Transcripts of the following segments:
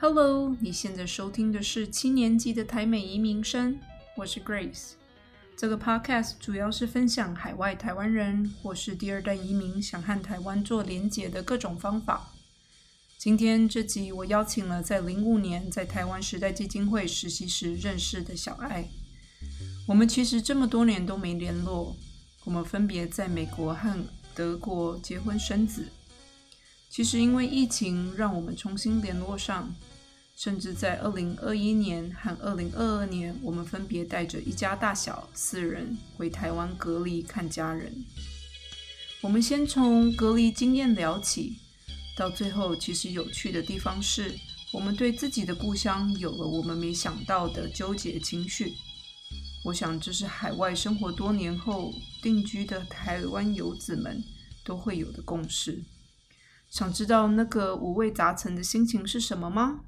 Hello， 你现在收听的是7年级的台美移民生，我是 Grace。这个 podcast 主要是分享海外台湾人或是第二代移民想和台湾做连结的各种方法。今天这集我邀请了在2005年在台湾时代基金会实习时认识的小爱。我们其实这么多年都没联络，我们分别在美国和德国结婚生子。其实因为疫情让我们重新联络上，甚至在2021年和2022年，我们分别带着一家大小4人回台湾隔离看家人。我们先从隔离经验聊起，到最后其实有趣的地方是，我们对自己的故乡有了我们没想到的纠结情绪。我想这是海外生活多年后定居的台湾游子们都会有的共识。想知道那个五味杂陈的心情是什么吗？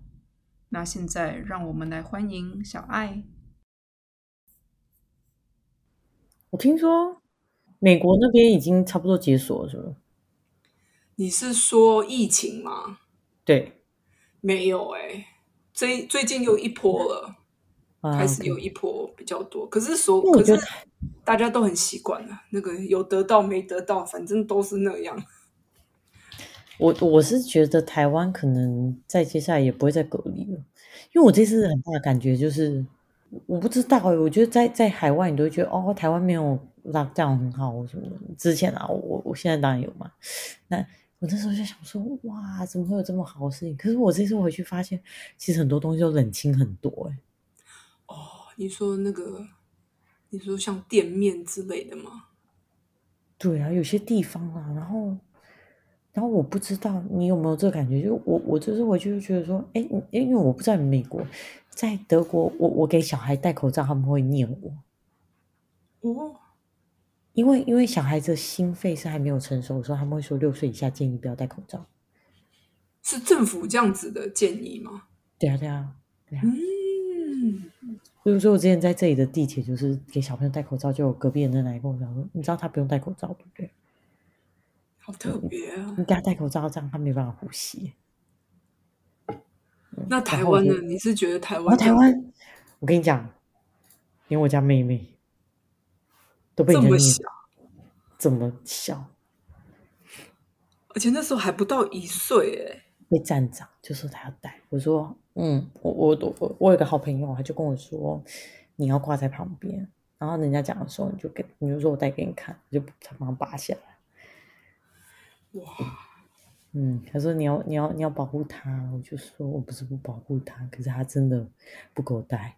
那现在让我们来欢迎小爱。我听说美国那边已经差不多解锁了是吗？你是说疫情吗？对，没有欸，最近有一波了，开始有一波比较多，可是大家都很习惯了，那个有得到没得到反正都是那样。我是觉得台湾可能在接下来也不会再隔离了，因为我这次很大的感觉就是我不知道欸，我觉得在海外你都会觉得哦，台湾没有 lockdown 很好什么的。之前啊，我现在当然有嘛，那我那时候就想说哇，怎么会有这么好的事情？可是我这次回去发现，其实很多东西都冷清很多欸。哦，你说像店面之类的吗？对啊，有些地方啊，然后我不知道你有没有这个感觉，就我就是回去就觉得说，哎，因为我不知道你美国，在德国，我给小孩戴口罩，他们会念我。哦，因为小孩子的心肺是还没有成熟的时候，他们会说6岁以下建议不要戴口罩。是政府这样子的建议吗？对啊，对啊，对啊。比如说我之前在这里的地铁，就是给小朋友戴口罩，就有隔壁人来跟我讲说，你知道他不用戴口罩对不对？好特别啊！你给他戴口罩，这样他没办法呼吸。那台湾呢？你是觉得台湾？台湾，我跟你讲，连我家妹妹都被人家念这么小，而且那时候还不到1岁哎。被站长就说他要戴，我说我有个好朋友，他就跟我说你要挂在旁边，然后人家讲的时候你就说我戴给你看，我就他马上拔下来。哇，他说你要保护他，我就说我不是不保护他，可是他真的不给我戴。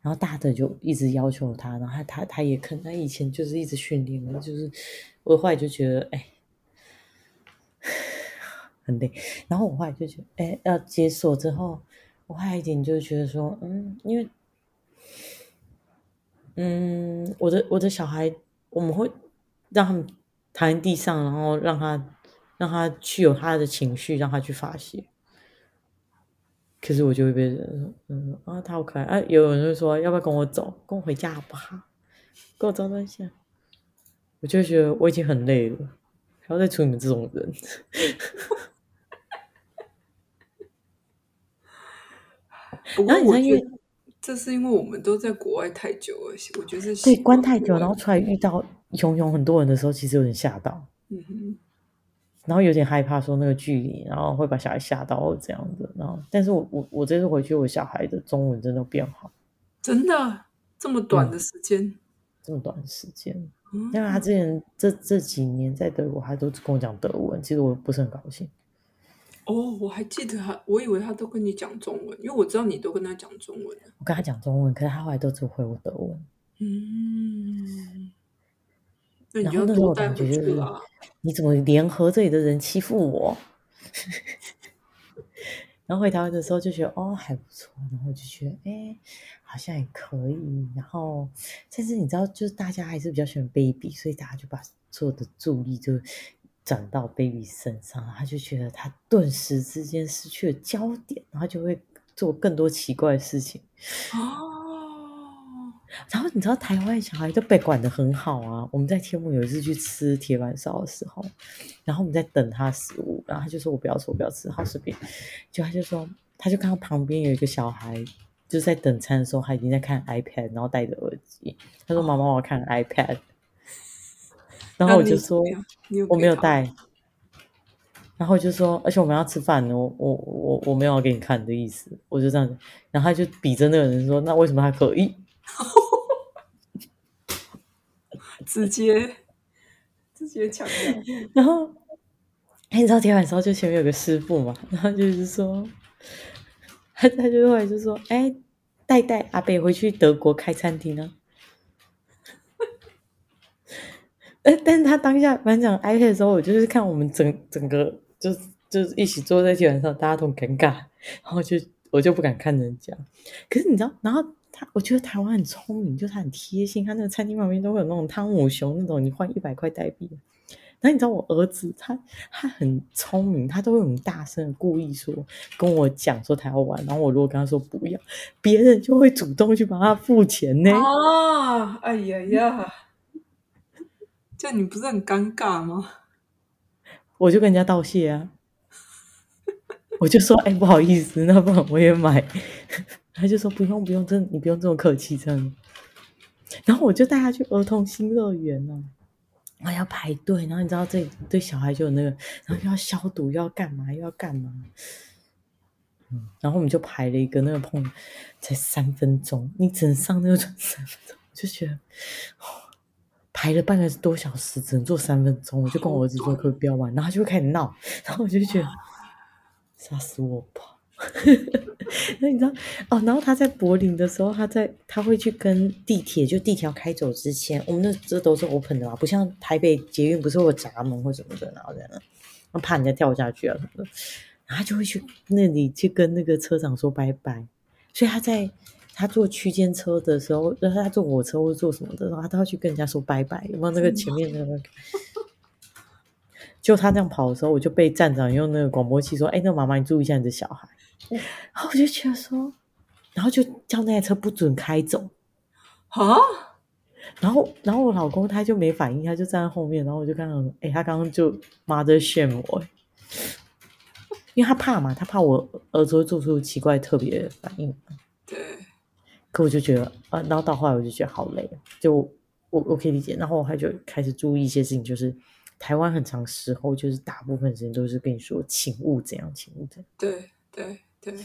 然后大的就一直要求他，然后他也肯，他以前就是一直训练我，就是我后来就觉得哎很累，然后我后来就觉得哎要解锁之后，我后来一点就觉得说因为我的小孩我们会让他们躺在地上，然后让他去有他的情绪，让他去发泄。可是我就会被人说他好可爱啊！有人就说要不要跟我走，跟我回家好不好？跟我走一下。我就觉得我已经很累了，还要再处理你们这种人。不过我觉得这是因为我们都在国外太久了，我觉得是对关太久，然后出来遇到熊很多人的时候，其实有点吓到。然后有点害怕说那个距离，然后会把小孩吓到这样子。然后，但是我这次回去，我小孩的中文真的变好，真的这么短的时间，这么短的时间。因为他之前这几年在德国，他都跟我讲德文，其实我不是很高兴。哦，我还记得他，我以为他都跟你讲中文，因为我知道你都跟他讲中文。我跟他讲中文，可是他后来都只回我德文。那你就要多带回去了啊。你怎么联合这里的人欺负我？然后回台湾的时候就觉得哦还不错，然后就觉得哎好像也可以，然后但是你知道就是大家还是比较喜欢 baby， 所以大家就把所有的注意就转到 baby 身上，他就觉得他顿时之间失去了焦点，然后就会做更多奇怪的事情。然后你知道台湾小孩都被管得很好啊，我们在天母有一次去吃铁板烧的时候，然后我们在等他食物，然后他就说我不要吃我不要吃，好随便，就他就说他就看到旁边有一个小孩就在等餐的时候他已经在看 iPad 然后戴着耳机，他说妈妈我看 iPad， 然后我就说我没有带，然后就说而且我们要吃饭，我没有要给你看的意思，我就这样子，然后他就比着那个人说那为什么他可以直接抢掉。然后你知道铁板烧就前面有个师傅嘛，然后就是说他就后来就说带阿北回去德国开餐厅啊。但是他当下颁奖 iPad 的时候，我就是看我们整个就是一起坐在铁板上，大家都很尴尬，然后我就不敢看人家。可是你知道，然后我觉得台湾很聪明，就是他很贴心，他那个餐厅旁边都会有那种汤姆熊那种，你换100块代币。然后你知道我儿子他很聪明，他都会很大声故意说跟我讲说他要玩，然后我如果跟他说不要，别人就会主动去帮他付钱呢。啊，哎呀呀！这样你不是很尴尬吗？我就跟人家道谢啊，我就说不好意思，那不然我也买。他就说不用，真的你不用这么客气，真的。然后我就带他去儿童新乐园了，然后要排队，然后你知道这对小孩就有那个，然后又要消毒，又要干嘛。然后我们就排了一个那个碰，才3分钟，你只能上那个船3分钟，我就觉得。排了半个多小时，只能做3分钟，我就跟我儿子说可以不要玩，然后他就会开始闹，然后我就觉得杀死我吧。那你知道哦？然后他在柏林的时候，他会去跟地铁要开走之前，我们这都是 open 的嘛，不像台北捷运不是会有闸门或什么的，然后这样，怕人家跳下去啊什么的，然后他就会去那里去跟那个车长说拜拜，所以他坐区间车的时候，他坐火车或坐什么的时候，他都要去跟人家说拜拜。有没有那个前面的那个？就他这样跑的时候，我就被站长用那个广播器说：“那妈妈，你注意一下你的小孩。”然后我就觉得说，然后就叫那台车不准开走啊。然后我老公他就没反应，他就站在后面，然后我就看到，他刚刚就mother shame我，因为他怕嘛，他怕我儿子会做出奇怪特别的反应。对。可我就觉得然后到后来我就觉得好累，就我可以理解。然后我还就开始注意一些事情，就是台湾很长时候就是大部分时间都是跟你说请勿怎样，请勿怎样。对。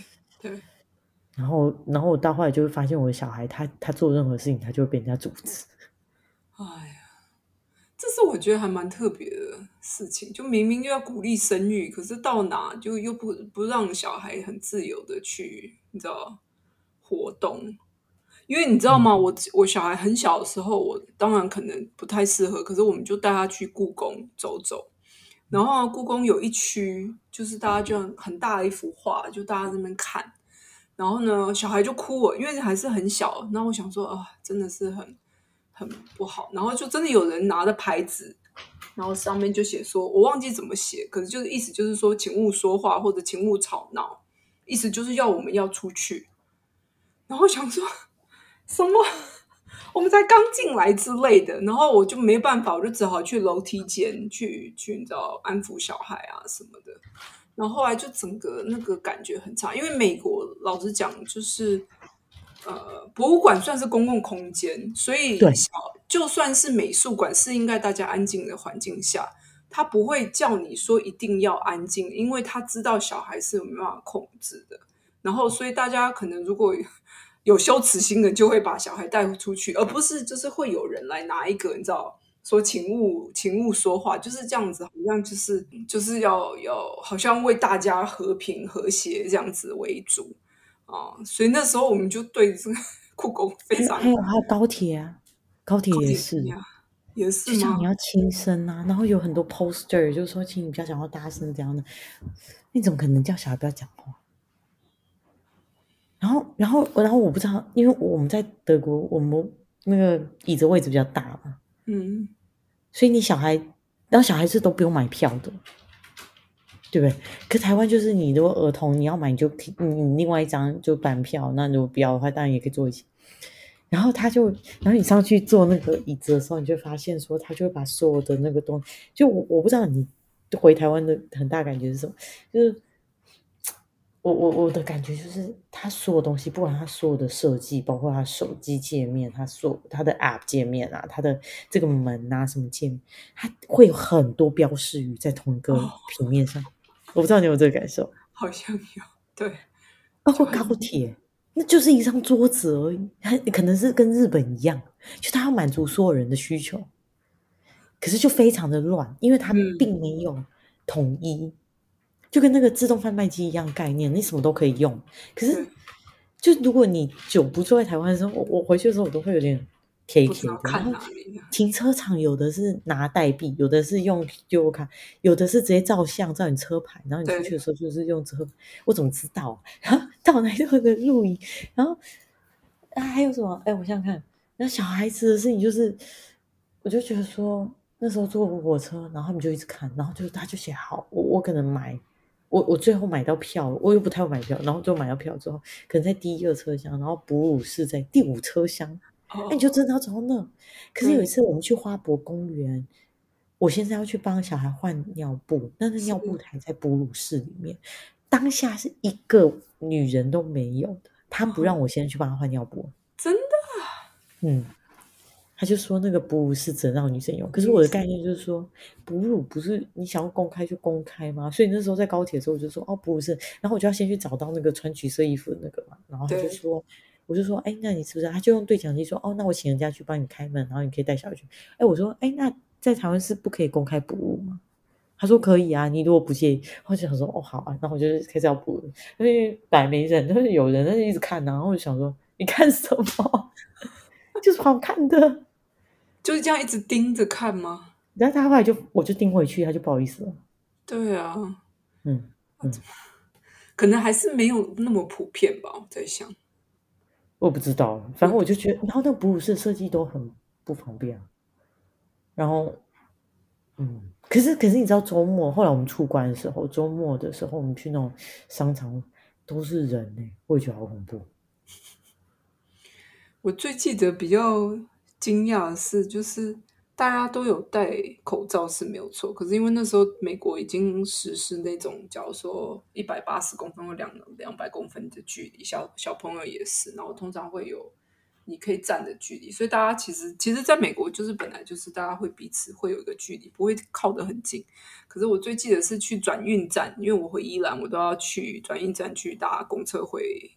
然后我到后来就会发现我的小孩他做任何事情他就会被人家阻止。哎呀，这是我觉得还蛮特别的事情，就明明就要鼓励生育，可是到哪就又不让小孩很自由的去，你知道活动。因为你知道吗，我小孩很小的时候，我当然可能不太适合，可是我们就带他去故宫走走。然后故宫有一区，就是大家就很大的一幅画，就大家在那边看。然后呢，小孩就哭了，因为还是很小。那我想说啊，真的是很不好。然后就真的有人拿着牌子，然后上面就写说，我忘记怎么写，可是就是意思就是说，请勿说话或者请勿吵闹，意思就是要我们要出去。然后想说。什么？我们才刚进来之类的，然后我就没办法，我就只好去楼梯间去，你知道安抚小孩啊什么的。然后后来就整个那个感觉很差，因为美国老实讲就是，博物馆算是公共空间，所以就算是美术馆是应该大家安静的环境下，他不会叫你说一定要安静，因为他知道小孩是没办法控制的。然后所以大家可能如果有羞耻心的就会把小孩带出去，而不是就是会有人来拿一个，你知道说请勿说话，就是这样子，好像就是要好像为大家和平和谐这样子为主啊。所以那时候我们就对这个故宫非常还有高铁也是就像你要轻声啊，然后有很多 poster 就是说请你不要讲话大声这样的，你怎么可能叫小孩不要讲话？然后我不知道，因为我们在德国，我们那个椅子位置比较大嘛，所以你小孩是都不用买票的，对不对？可台湾就是你如果儿童你要买，你另外一张就办票，那如果不要的话，当然也可以坐一起。然后你上去坐那个椅子的时候，你就发现说，他就会把所有的那个东西，就我不知道你回台湾的很大感觉是什么，就是。我的感觉就是它所有东西，不管它所有的设计，包括它手机界面，它的 App 界面啊，它的这个门啊什么界面，它会有很多标示语在同一个平面上。我不知道你有这个感受。好像有，对。包括高铁，那就是一张桌子而已，它可能是跟日本一样，就它要满足所有人的需求，可是就非常的乱，因为它并没有统一。就跟那个自动贩卖机一样概念，你什么都可以用。可是，就如果你久不住在台湾的时候，我回去的时候我都会有点 K K 的。然后停车场有的是拿代币，有的是用悠游卡，有的是直接照相照你车牌，然后你出去的时候就是用车。我怎么知道？然后到哪里的录影，然后还有什么？哎，我想想看，那小孩子的事情就是，我就觉得说那时候坐火车，然后他们就一直看，然后就他就写好，我可能买。我最后买到票，我又不太会买票，然后就买到票之后，可能在第一、二车厢，然后哺乳室在第五车厢，那你就真的要走到那。可是有一次我们去花博公园，我现在要去帮小孩换尿布，那尿布台在哺乳室里面，当下是一个女人都没有的，她不让我先去帮她换尿布，真的，他就说那个哺乳是只能让女生用，可是我的概念就是说，哺乳不是你想要公开就公开吗？所以那时候在高铁的时候我就说哦，哺乳是，然后我就要先去找到那个穿橘色衣服的那个嘛，然后他就说，我就说哎，那你是不是？他就用对讲机说哦，那我请人家去帮你开门，然后你可以带小孩去。哎，我说哎，那在台湾是不可以公开哺乳吗？他说可以啊，你如果不介意。我就想说哦好啊，然后我就开始要哺乳，因为摆没人，但是有人但是一直看，然后我就想说你看什么？就是好看的，就是这样一直盯着看吗？然后他后来我就盯回去，他就不好意思了。对啊，可能还是没有那么普遍吧，我在想。我不知道，反正我就觉得，然后那哺乳室设计都很不方便。然后，可是你知道，周末后来我们出关的时候，周末的时候我们去那种商场都是人欸，我也觉得好恐怖。我最记得比较惊讶的是，就是大家都有戴口罩是没有错，可是因为那时候美国已经实施那种，假如说180公分或200公分的距离，小朋友也是，然后通常会有你可以站的距离，所以大家其实在美国就是本来就是大家会彼此会有一个距离，不会靠得很近。可是我最记得是去转运站，因为我回宜兰，我都要去转运站去搭公车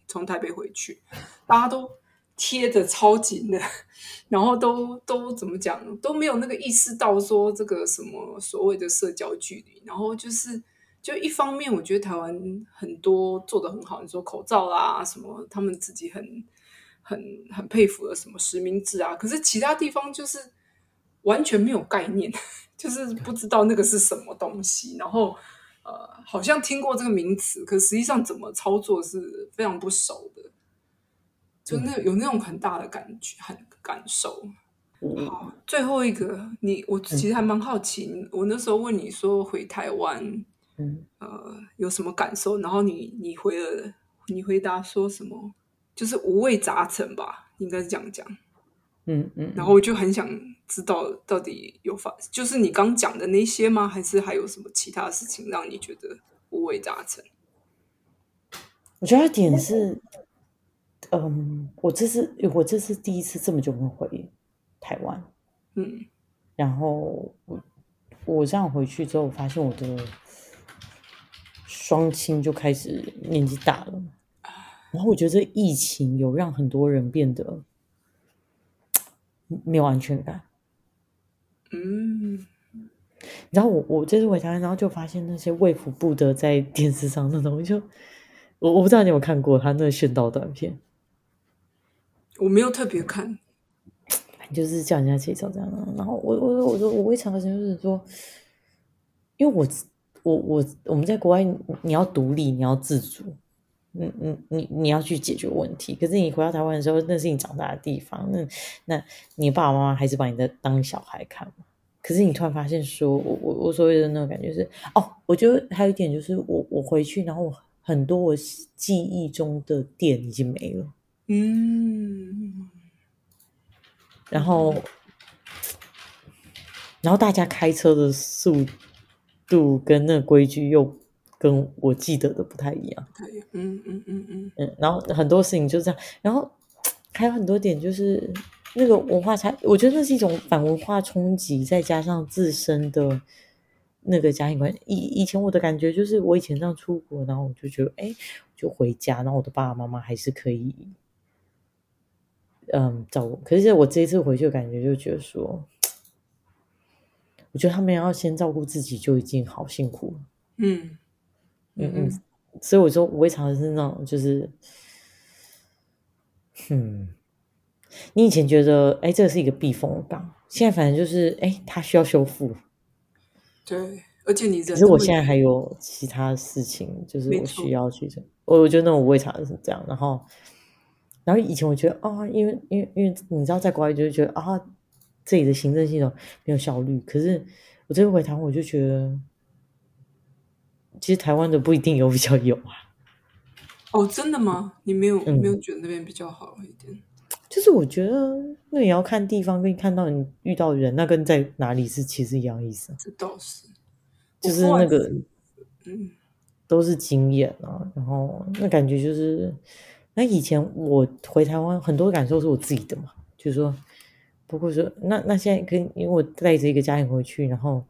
从台北回去，大家都贴着超紧的，然后都怎么讲都没有那个意识到说这个什么所谓的社交距离。然后就一方面我觉得台湾很多做得很好，你说口罩啦什么，他们自己很佩服的什么实名制啊，可是其他地方就是完全没有概念，就是不知道那个是什么东西，然后好像听过这个名词，可实际上怎么操作是非常不熟的，就有那种很大的感觉，很感受。好，最后一个，我其实还蛮好奇，我那时候问你说回台湾，有什么感受？然后你回答说什么？就是五味杂陈吧，应该是这样讲。然后我就很想知道到底就是你刚讲的那些吗？还是还有什么其他事情让你觉得五味杂陈？我觉得点是。我这是第一次这么久没有回台湾，然后我这样回去之后，我发现我的双亲就开始年纪大了，然后我觉得这疫情有让很多人变得没有安全感，然后我这次回台湾，然后就发现那些卫福部的在电视上那种我不知道你有看过他那个宣导短片。我没有特别看，就是叫人家介绍这样，然后我会常发现就是说，因为我们在国外，你要独立，你要自主，你要去解决问题。可是你回到台湾的时候，那是你长大的地方，那你爸爸妈妈还是把你当小孩看嘛。可是你突然发现说，我所谓的那种感觉是，我觉得还有一点就是我回去，然后我很多我记忆中的店已经没了。然后，大家开车的速度跟那个规矩又跟我记得的不太一样。然后很多事情就这样，然后还有很多点就是那个文化差，我觉得那是一种反文化冲击，再加上自身的那个家庭关系。以前我的感觉就是，我以前这样出国，然后我就觉得，哎，就回家，然后我的爸爸妈妈还是可以，照顾。可是我这一次回去的感觉就觉得说，我觉得他们要先照顾自己就已经好辛苦了。所以我说我会尝试那种就是，你以前觉得哎，这个是一个避风港，现在反正就是哎，它需要修复。对，而且你人，可是我现在还有其他事情，就是我需要去整。我觉得那种我会尝试这样，然后以前我觉得啊、哦，因为你知道，在国外就是觉得啊，这里的行政系统没有效率。可是我这次回台湾，我就觉得，其实台湾的不一定有比较有啊。哦，真的吗？你没有觉得那边比较好一点？就是我觉得那也要看地方，跟看到你遇到人，那跟在哪里是其实一样意思。这倒是，就是那个，都是经验啊。然后那感觉就是，那以前我回台湾很多感受是我自己的嘛，就是说，不过说那现在跟因为我带着一个家庭回去，然后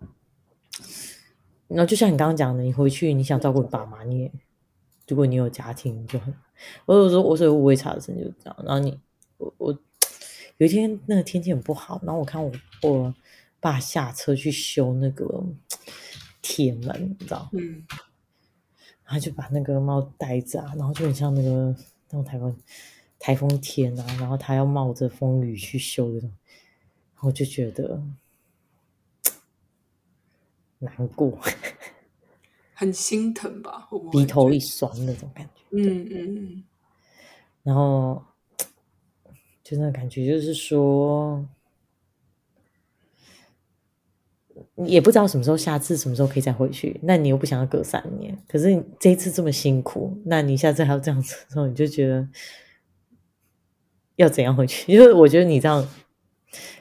就像你刚刚讲的，你回去你想照顾你爸妈，你也如果你有家庭就很，我所以我也查的事就是这样，然后你。我有一天那个天气很不好，然后我看我爸下车去修那个铁门，你知道？然后就把那个帽戴着啊，然后就很像那种台风天啊，然后他要冒着风雨去修的，然后我就觉得难过，很心疼吧，我鼻头一酸那种感觉。然后。就那感觉，就是说，也不知道什么时候，下次什么时候可以再回去。那你又不想要隔3年，可是你这一次这么辛苦，那你下次还要这样子的时候，你就觉得要怎样回去？因为我觉得你这样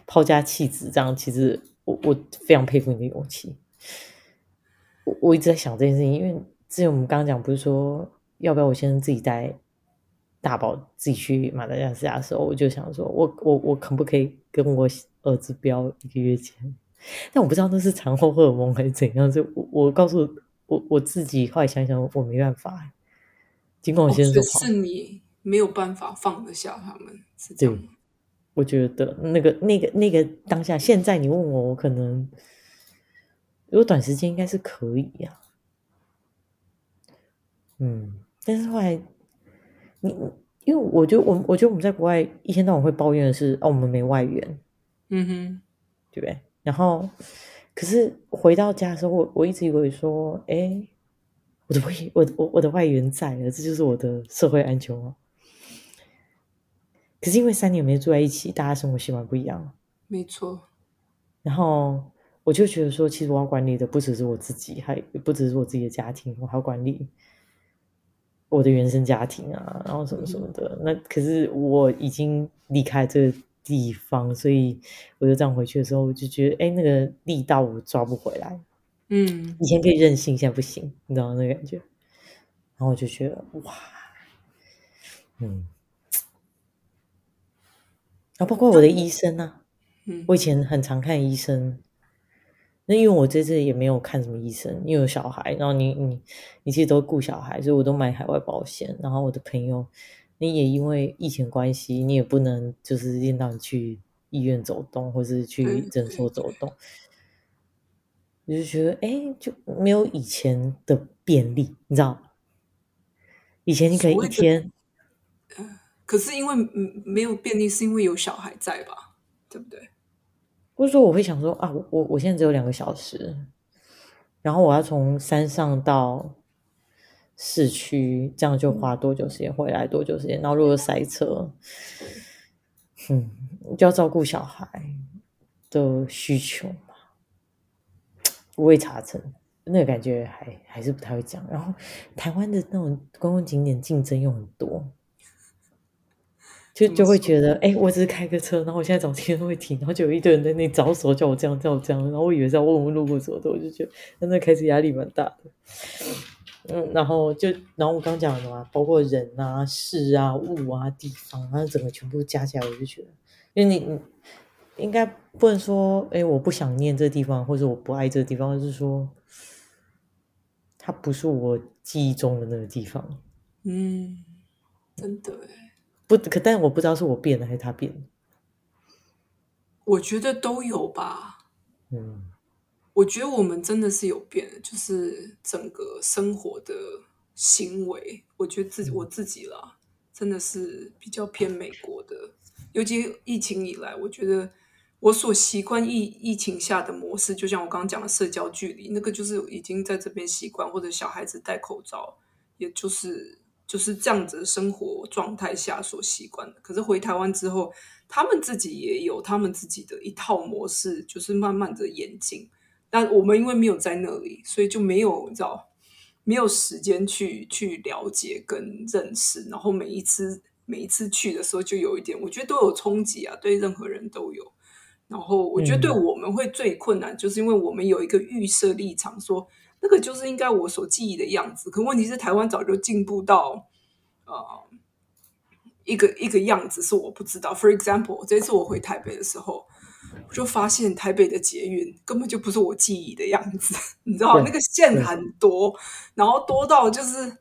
抛家弃子，这样其实我非常佩服你的勇气。我一直在想这件事情，因为之前我们刚刚讲，不是说要不要我先生自己带。大宝自己去马达加斯加的时候，我就想说我可不可以跟我儿子标1个月前，但我不知道那是产后荷尔蒙还是怎样，所以我告诉我自己，后来想想我没办法，尽管我先说好，是你没有办法放得下他们，是这样吗？对，我觉得那个当下，现在你问我可能如果短时间应该是可以啊，但是后来因为我觉得我们在国外一天到晚会抱怨的是我们没外援，对不对？然后可是回到家的时候，我一直以为说，哎，我的外援在了，这就是我的社会安全网。可是因为3年没住在一起，大家生活习惯不一样，没错。然后我就觉得说，其实我要管理的不只是我自己，还不只是我自己的家庭，我还要管理。我的原生家庭啊，然后什么什么的，那可是我已经离开这个地方，所以我就这样回去的时候，我就觉得，哎，那个力道我抓不回来。以前可以任性，现在不行，你知道那个感觉。然后我就觉得，哇，然后包括我的医生啊，我以前很常看医生。那因为我这次也没有看什么医生，因为有小孩，然后你其实都顾小孩，所以我都买海外保险。然后我的朋友，你也因为疫情关系，你也不能就是见到你去医院走动，或是去诊所走动，我就觉得就没有以前的便利，你知道吗？以前你可以一天，可是因为没有便利，是因为有小孩在吧？对不对？或者说我会想说啊，我现在只有2个小时，然后我要从山上到市区，这样就花多久时间，回来多久时间？然后如果塞车，就要照顾小孩的需求嘛。我也查证，那个感觉还是不太会讲。然后台湾的那种观光景点竞争又很多。就会觉得，哎，我只是开个车，然后我现在找停车位停，然后就有一堆人在那找手，叫我这样，然后我以为是要问路过什么的，我就觉得那开始压力蛮大的。然后我刚讲的嘛，包括人啊、事啊、物啊、地方啊，整个全部加起来，我就觉得，因为你应该不能说，哎，我不想念这地方，或者我不爱这地方，而是说，它不是我记忆中的那个地方。嗯，真的哎。不，可但我不知道是我变了还是他变了。我觉得都有吧。嗯。我觉得我们真的是有变的，就是整个生活的行为，我觉得我自己啦，真的是比较偏美国的。尤其疫情以来，我觉得我所习惯疫情下的模式，就像我刚刚讲的社交距离，那个就是已经在这边习惯，或者小孩子戴口罩，也就是这样子的生活状态下所习惯的。可是回台湾之后，他们自己也有他们自己的一套模式，就是慢慢的演进。但我们因为没有在那里，所以就没有时间去了解跟认识，然后每一次去的时候就有一点，我觉得都有冲击啊，对任何人都有。然后我觉得对我们会最困难，就是因为我们有一个预设立场说那个就是应该我所记忆的样子，可问题是台湾早就进步到一个样子是我不知道。 For example， 这次我回台北的时候，我就发现台北的捷运根本就不是我记忆的样子，你知道那个线很多，然后多到就是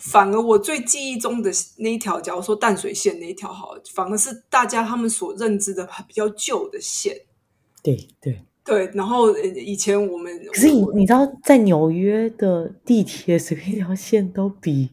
反而我最记忆中的那一条，假如说淡水线那一条好了，反而是大家他们所认知的比较旧的线。对对对，然后以前我们，可是你知道，在纽约的地铁随便一条线都比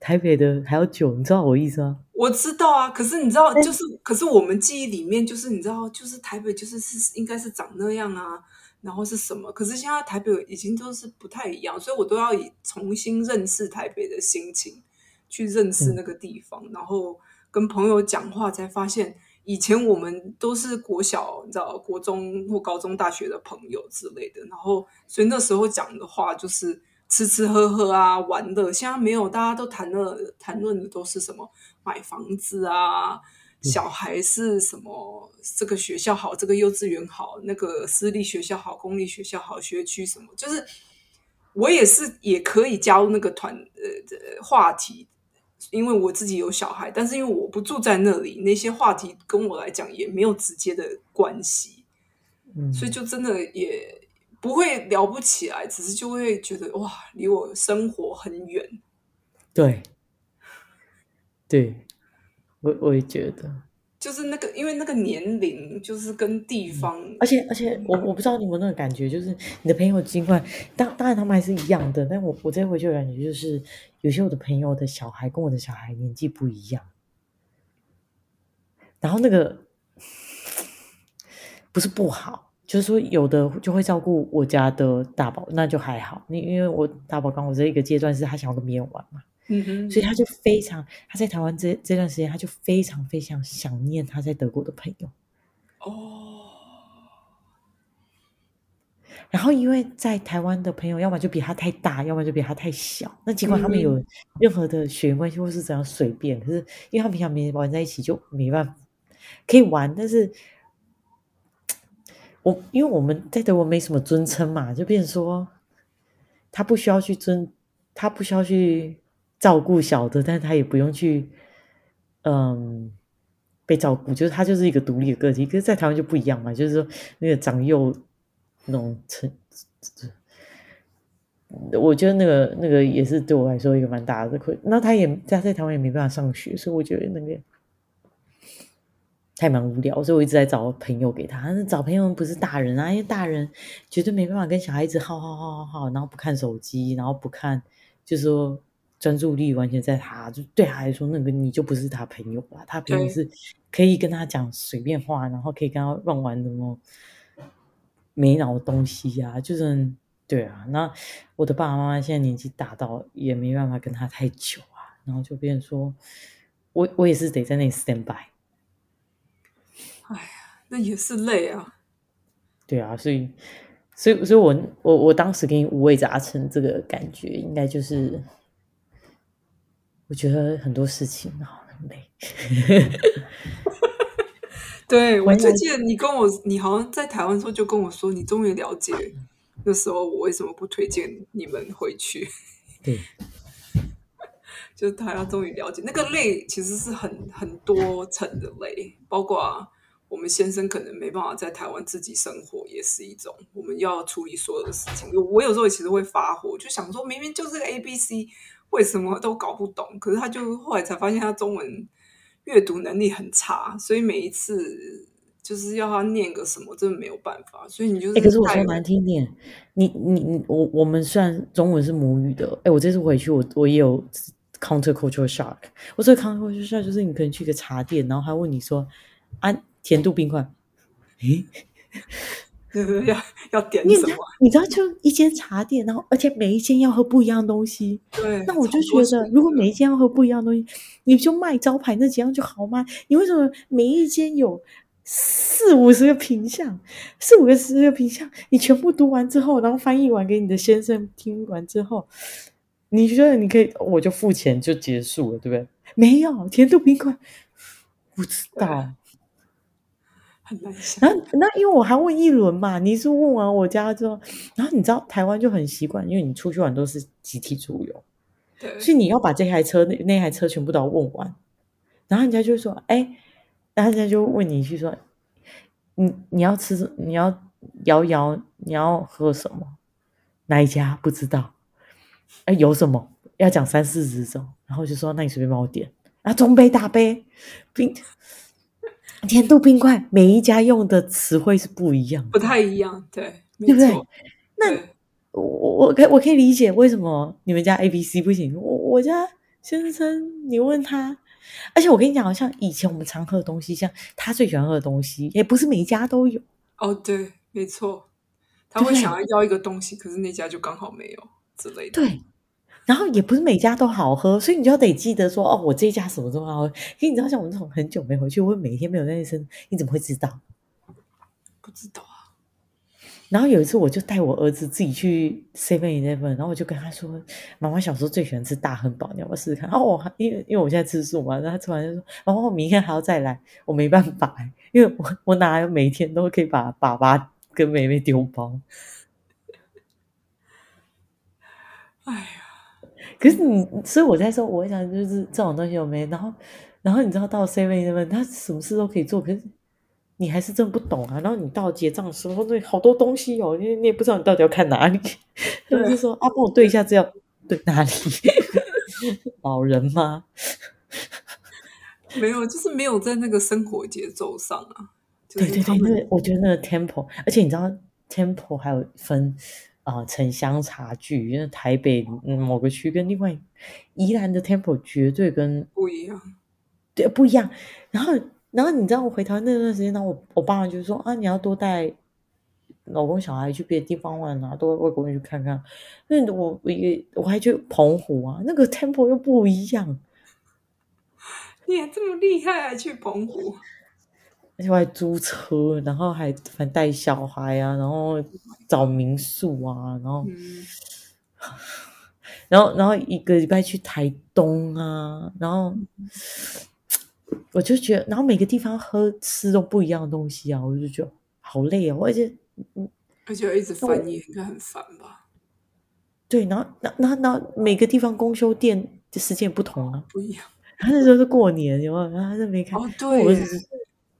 台北的还要久，你知道我意思吗？我知道啊，可是你知道，就是，可是我们记忆里面就是你知道，就是台北就是应该是长那样啊，然后是什么？可是现在台北已经都是不太一样，所以我都要以重新认识台北的心情去认识那个地方，然后跟朋友讲话才发现，以前我们都是国小，你知道，国中或高中、大学的朋友之类的，然后所以那时候讲的话就是吃喝喝啊，玩乐。现在没有，大家都谈论的都是什么买房子啊，小孩是什么这个学校好，这个幼稚园好，那个私立学校好，公立学校好，学区什么。就是我也可以加入那个话题，因为我自己有小孩，但是因为我不住在那里，那些话题跟我来讲也没有直接的关系，所以就真的也不会聊不起来，只是就会觉得哇，离我生活很远。对，对，我也觉得，就是那个，因为那个年龄，就是跟地方，而且我不知道你们那个感觉，就是你的朋友尽管当然他们还是一样的，但我这回就感觉就是，有些我的朋友的小孩跟我的小孩年纪不一样，然后那个不是不好。就是说，有的就会照顾我家的大宝，那就还好。因为我大宝刚好这一个阶段是他想要跟别人玩嘛，所以他就非常，他在台湾这段时间，他就非常非常想念他在德国的朋友。哦。然后因为在台湾的朋友，要么就比他太大，要么就比他太小。那尽管他们有任何的血缘关系或是怎样随便，可是因为他们平常没玩在一起，就没办法可以玩，但是。因为我们在德国没什么尊称嘛，就变成说他不需要去照顾小的，但他也不用去被照顾，就是他就是一个独立的个体。可是在台湾就不一样嘛，就是说那个长幼那种我觉得那个也是对我来说一个蛮大的困。那他在台湾也没办法上学，所以我觉得那个。太蛮无聊，所以我一直在找朋友给他。但是找朋友不是大人啊，因为大人绝对没办法跟小孩子好，然后不看手机，然后不看，就是说专注力完全在他，就对他来说，那个你就不是他朋友啦。他朋友是可以跟他讲随便话，然后可以跟他乱玩什么没脑的东西啊，就是对啊。那我的爸爸妈妈现在年纪大到也没办法跟他太久啊，然后就变成说，我也是得在那里 stand by。哎呀，那也是累啊。对啊，所以我当时给你五味杂陈，这个感觉应该就是，我觉得很多事情好累。对，我最记得你好像在台湾的时候就跟我说，你终于了解那时候我为什么不推荐你们回去？对，就是大家终于了解那个累其实是很多层的累，包括我们先生可能没办法在台湾自己生活也是一种，我们要处理所有的事情。我有时候其实会发火，就想说明明就是个 ABC 为什么都搞不懂，可是他就后来才发现他中文阅读能力很差，所以每一次就是要他念个什么真的没有办法，所以你就是、可是我说难听点，我们虽然中文是母语的，我这次回去我也有 countercultural shock。 我这个 countercultural shock 就是你可能去一个茶店，然后他问你说甜度冰块，要点什么？你知道，就一间茶店，然后而且每一间要喝不一样的东西。对，那我就觉得，如果每一间要喝不一样的东西，你就卖招牌那几样就好卖。你为什么每一间有四五十个品项，你全部读完之后，然后翻译完给你的先生听完之后，你觉得你可以，我就付钱就结束了，对不对？没有甜度冰块，不知道。很难想。那因为我还问一轮嘛，你是问完我家之后，然后你知道台湾就很习惯，因为你出去玩都是集体出游，对，所以你要把这台车那台车全部都要问完，然后人家就说，然后人家就问你去说，你要吃，你要摇，你要喝什么，哪一家不知道，有什么要讲30-40种，然后就说那你随便帮我点啊，中杯大杯冰。甜度冰块每一家用的词汇是不一样，不太一样，对，对不对？那我可以理解为什么你们家 ABC 不行，我家先生你问他，而且我跟你讲，好像以前我们常喝的东西，像他最喜欢喝的东西，也不是每一家都有。哦，对，没错，他会想要一个东西，可是那家就刚好没有之类的。对。然后也不是每家都好喝，所以你就要得记得说，我这一家什么都好喝。因为你知道，像我们这种很久没回去，我每天没有在那生，你怎么会知道？不知道啊。然后有一次，我就带我儿子自己去 7-Eleven， 然后我就跟他说：“妈妈小时候最喜欢吃大汉堡，你要不要试试看？”因为我现在吃素嘛，然后他吃完就说：“妈妈，我明天还要再来。”我没办法，因为我哪有每天都可以把爸爸跟妹妹丢包？哎呀。可是所以我在说，我想就是这种东西有没？然后你知道到 7-Eleven， 他什么事都可以做，可是你还是真不懂啊。然后你到结账的时候，对，好多东西哦，你也不知道你到底要看哪里。他们就说啊，帮我对一下资料，对哪里？老人吗？没有，就是没有在那个生活节奏上啊。就是、对，我觉得那个 tempo， 而且你知道 tempo 还有分。城乡差距，因为台北某个区跟另外宜兰的 tempo 绝对跟不一样，对，不一样。然后你知道我回台湾那段时间，然后我爸妈就说啊，你要多带老公小孩去别的地方玩啊，多外国人去看看。那我还去澎湖啊，那个 tempo 又不一样。你还这么厉害，还去澎湖？而且我还租车，然后还带小孩啊，然后找民宿啊，然后一个礼拜去台东啊，然后我就觉得，然后每个地方喝吃都不一样的东西啊，我就觉得好累啊，而且一直翻译应该很烦吧？对，然后那每个地方公休店的时间不同啊，不一样。他那时候是过年，有没有？然后他就没看哦，对。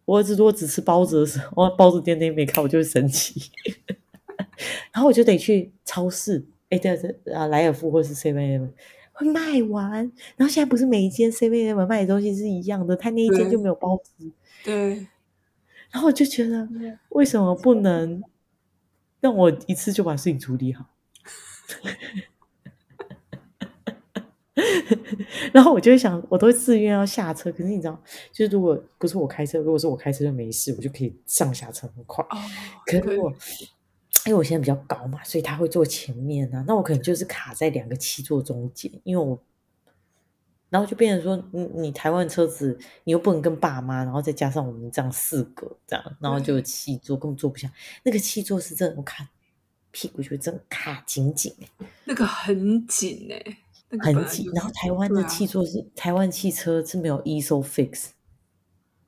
我儿子如果只吃包子的时候，包子店那没看，我就会生气。然后我就得去超市，莱尔富或是 7-Eleven 会卖完。然后现在不是每一间 7-Eleven 卖的东西是一样的，他那一间就没有包子。对。然后我就觉得，为什么不能让我一次就把事情处理好？然后我就会想，我都会自愿要下车。可是你知道，就是如果不是我开车，如果是我开车就没事，我就可以上下车很快。Oh, okay. 可是因为我现在比较高嘛，所以他会坐前面啊。那我可能就是卡在两个七座中间，因为我，然后就变成说，你台湾车子你又不能跟爸妈，然后再加上我们这样4个这样，然后就有7座根本坐不下。那个7座是真的，我看屁股就真的卡紧紧，那个很紧。很紧，然后台湾的汽车是没有 ESO fix，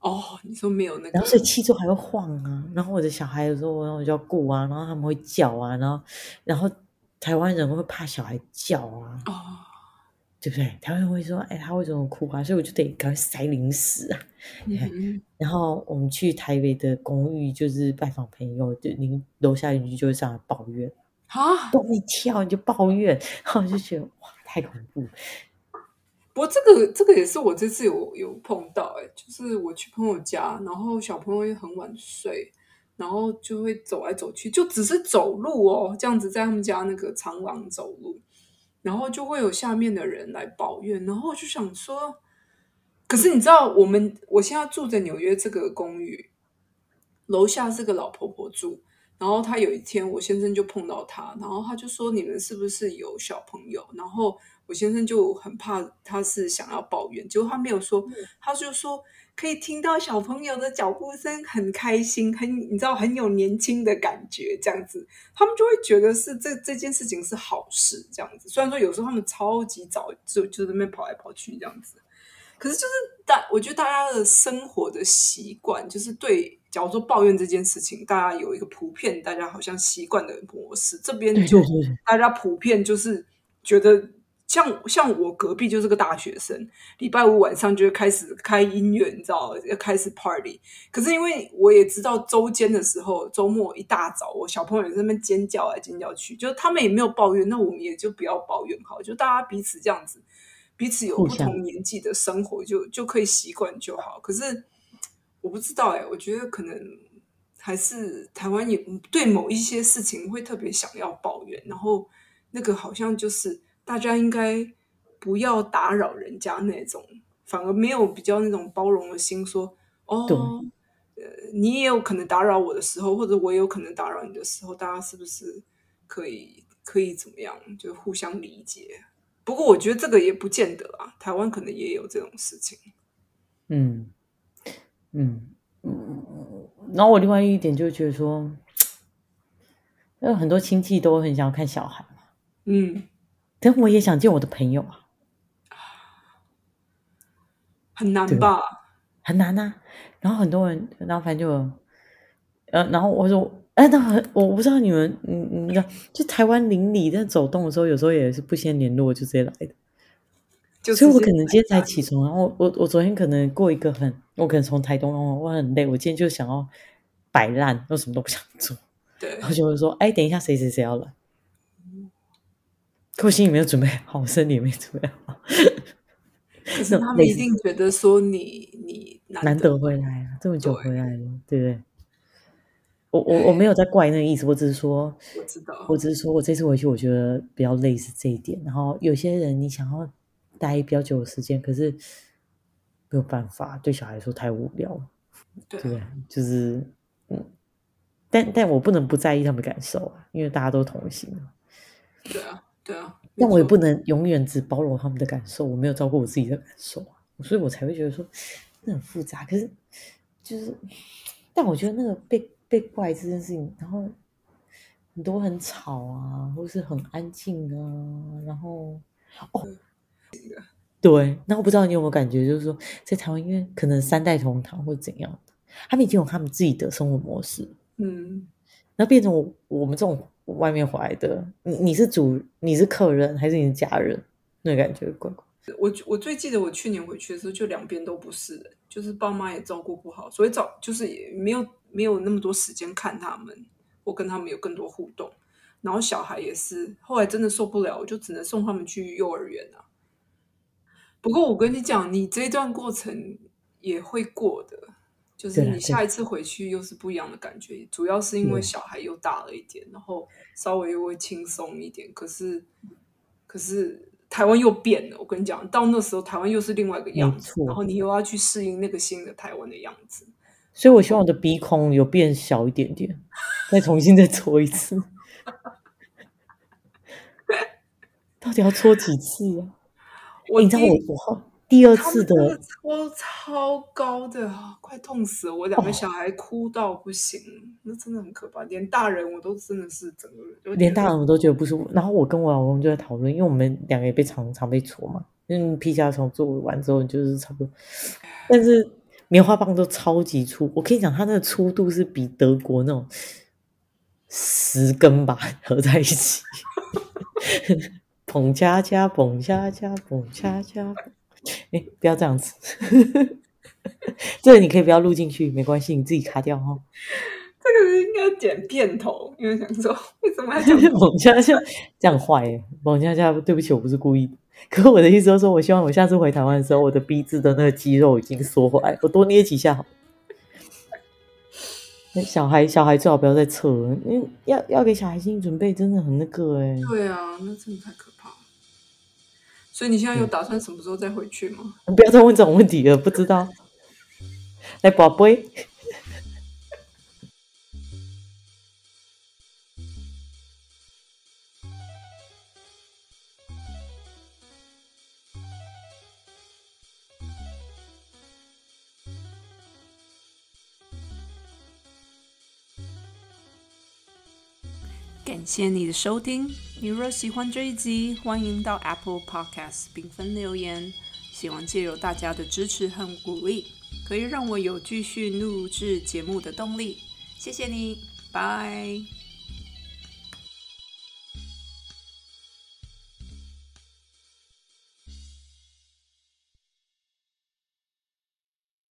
哦，你说没有那个，然后所以气柱还会晃啊，然后我的小孩有时候我就要顾啊，然后他们会叫啊，然后台湾人会怕小孩叫啊，哦，对不对？台湾人会说，哎，他为什么哭啊？所以我就得赶快塞零食啊。嗯，然后我们去台北的公寓，就是拜访朋友，就你楼下邻居就会上来抱怨啊，蹦一跳你就抱怨，然后我就觉得哇，太恐怖了。不过这个也是我这次有碰到哎、就是我去朋友家，然后小朋友也很晚睡，然后就会走来走去，就只是走路哦，这样子在他们家那个长廊走路，然后就会有下面的人来抱怨，然后我就想说，可是你知道我现在住在纽约这个公寓，楼下是个老婆婆住，然后她有一天我先生就碰到她，然后她就说你们是不是有小朋友？然后我先生就很怕他是想要抱怨，结果他没有说，他就说可以听到小朋友的脚步声，很开心，你知道很有年轻的感觉这样子，他们就会觉得是这件事情是好事这样子。虽然说有时候他们超级早就在那边跑来跑去这样子，可是就是我觉得大家的生活的习惯，就是对，假如说抱怨这件事情，大家有一个普遍大家好像习惯的模式，这边就大家普遍就是觉得。像我隔壁就是个大学生，礼拜五晚上就会开始开音乐，你知道，要开始 party。可是因为我也知道周间的时候，周末一大早，我小朋友也在那边尖叫来尖叫去，就是他们也没有抱怨，那我们也就不要抱怨好，就大家彼此这样子，彼此有不同年纪的生活，就可以习惯就好。可是我不知道我觉得可能还是台湾也对某一些事情会特别想要抱怨，然后那个好像就是。大家应该不要打扰人家那种，反而没有比较那种包容的心说，你也有可能打扰我的时候，或者我也有可能打扰你的时候，大家是不是可以怎么样，就互相理解。不过我觉得这个也不见得啊，台湾可能也有这种事情。然后我另外一点就觉得说，因为很多亲戚都很想要看小孩嘛，但我也想见我的朋友啊，很难吧？很难啊。然后很多人，然后反正就，然后我说，我不知道你们，你知道，就台湾邻里在走动的时候，有时候也是不先联络就直接来的，所以我可能今天才起床，然后我昨天可能过一个我可能从台东，然后我很累，我今天就想要摆烂，我什么都不想做，对，然后就会说，等一下谁谁谁要来。可我心里没有准备好，我身体也没准备好。可是他们一定觉得说你难得回来啊，这么久回来了，对不对？我没有在怪那个意思，我只是说，我知道，我只是说我这次回去，我觉得比较累是这一点。然后有些人你想要待比较久的时间，可是没有办法，对小孩来说太无聊了，对不对？就是但我不能不在意他们感受啊，因为大家都同行啊。对啊，但我也不能永远只包容他们的感受，我没有照顾我自己的感受啊，所以我才会觉得说那很复杂。可是就是，但我觉得那个被怪这件事情，然后很多很吵啊，或是很安静啊，然后对，那我不知道你有没有感觉，就是说在台湾，因为可能三代同堂或怎样的，他们已经有他们自己的生活模式，那变成我们这种。外面回来的，你是客人还是你是家人？那个感觉怪怪。我最记得我去年回去的时候，就两边都不是人，就是爸妈也照顾不好，所以就是也没有那么多时间看他们，我跟他们有更多互动。然后小孩也是，后来真的受不了，我就只能送他们去幼儿园啊。不过我跟你讲，你这段过程也会过的，就是你下一次回去又是不一样的感觉，主要是因为小孩又大了一点，然后稍微又会轻松一点。可是台湾又变了，我跟你讲，到那时候台湾又是另外一个样子，然后你又要去适应那个新的台湾的样子。所以我希望我的鼻孔有变小一点点，再重新再搓一次。到底要搓几次啊？你知道我第二次的抽超高的，快痛死了！我两个小孩哭到不行，那真的很可怕。连大人我都真的是整个人，连大人我都觉得不舒服。然后我跟我老公就在讨论，因为我们两个也被常常被戳嘛，因为皮夹虫做完之后就是差不多。但是棉花棒都超级粗，我跟你讲它的粗度是比德国那种10根吧合在一起捧恰恰捧恰恰捧恰恰，不要这样子这个你可以不要录进去没关系，你自己卡掉哦。这个是应该剪片头，因为想说为什么要讲捧恰恰这样坏耶，捧恰恰对不起我不是故意的，可是我的意思说我希望我下次回台湾的时候我的鼻子的那个肌肉已经缩回来，我多捏几下好了。小孩最好不要再测了，因为要给小孩心理准备真的很那个哎、欸。对啊，那真的太可怕了。所以你现在有打算什么时候再回去吗？不要再问这种问题了，不知道。来，宝贝。感谢你的收听，你若喜欢这一集，欢迎到 Apple Podcast 评分留言，希望借由大家的支持和鼓励，可以让我有继续录制节目的动力。谢谢你，拜。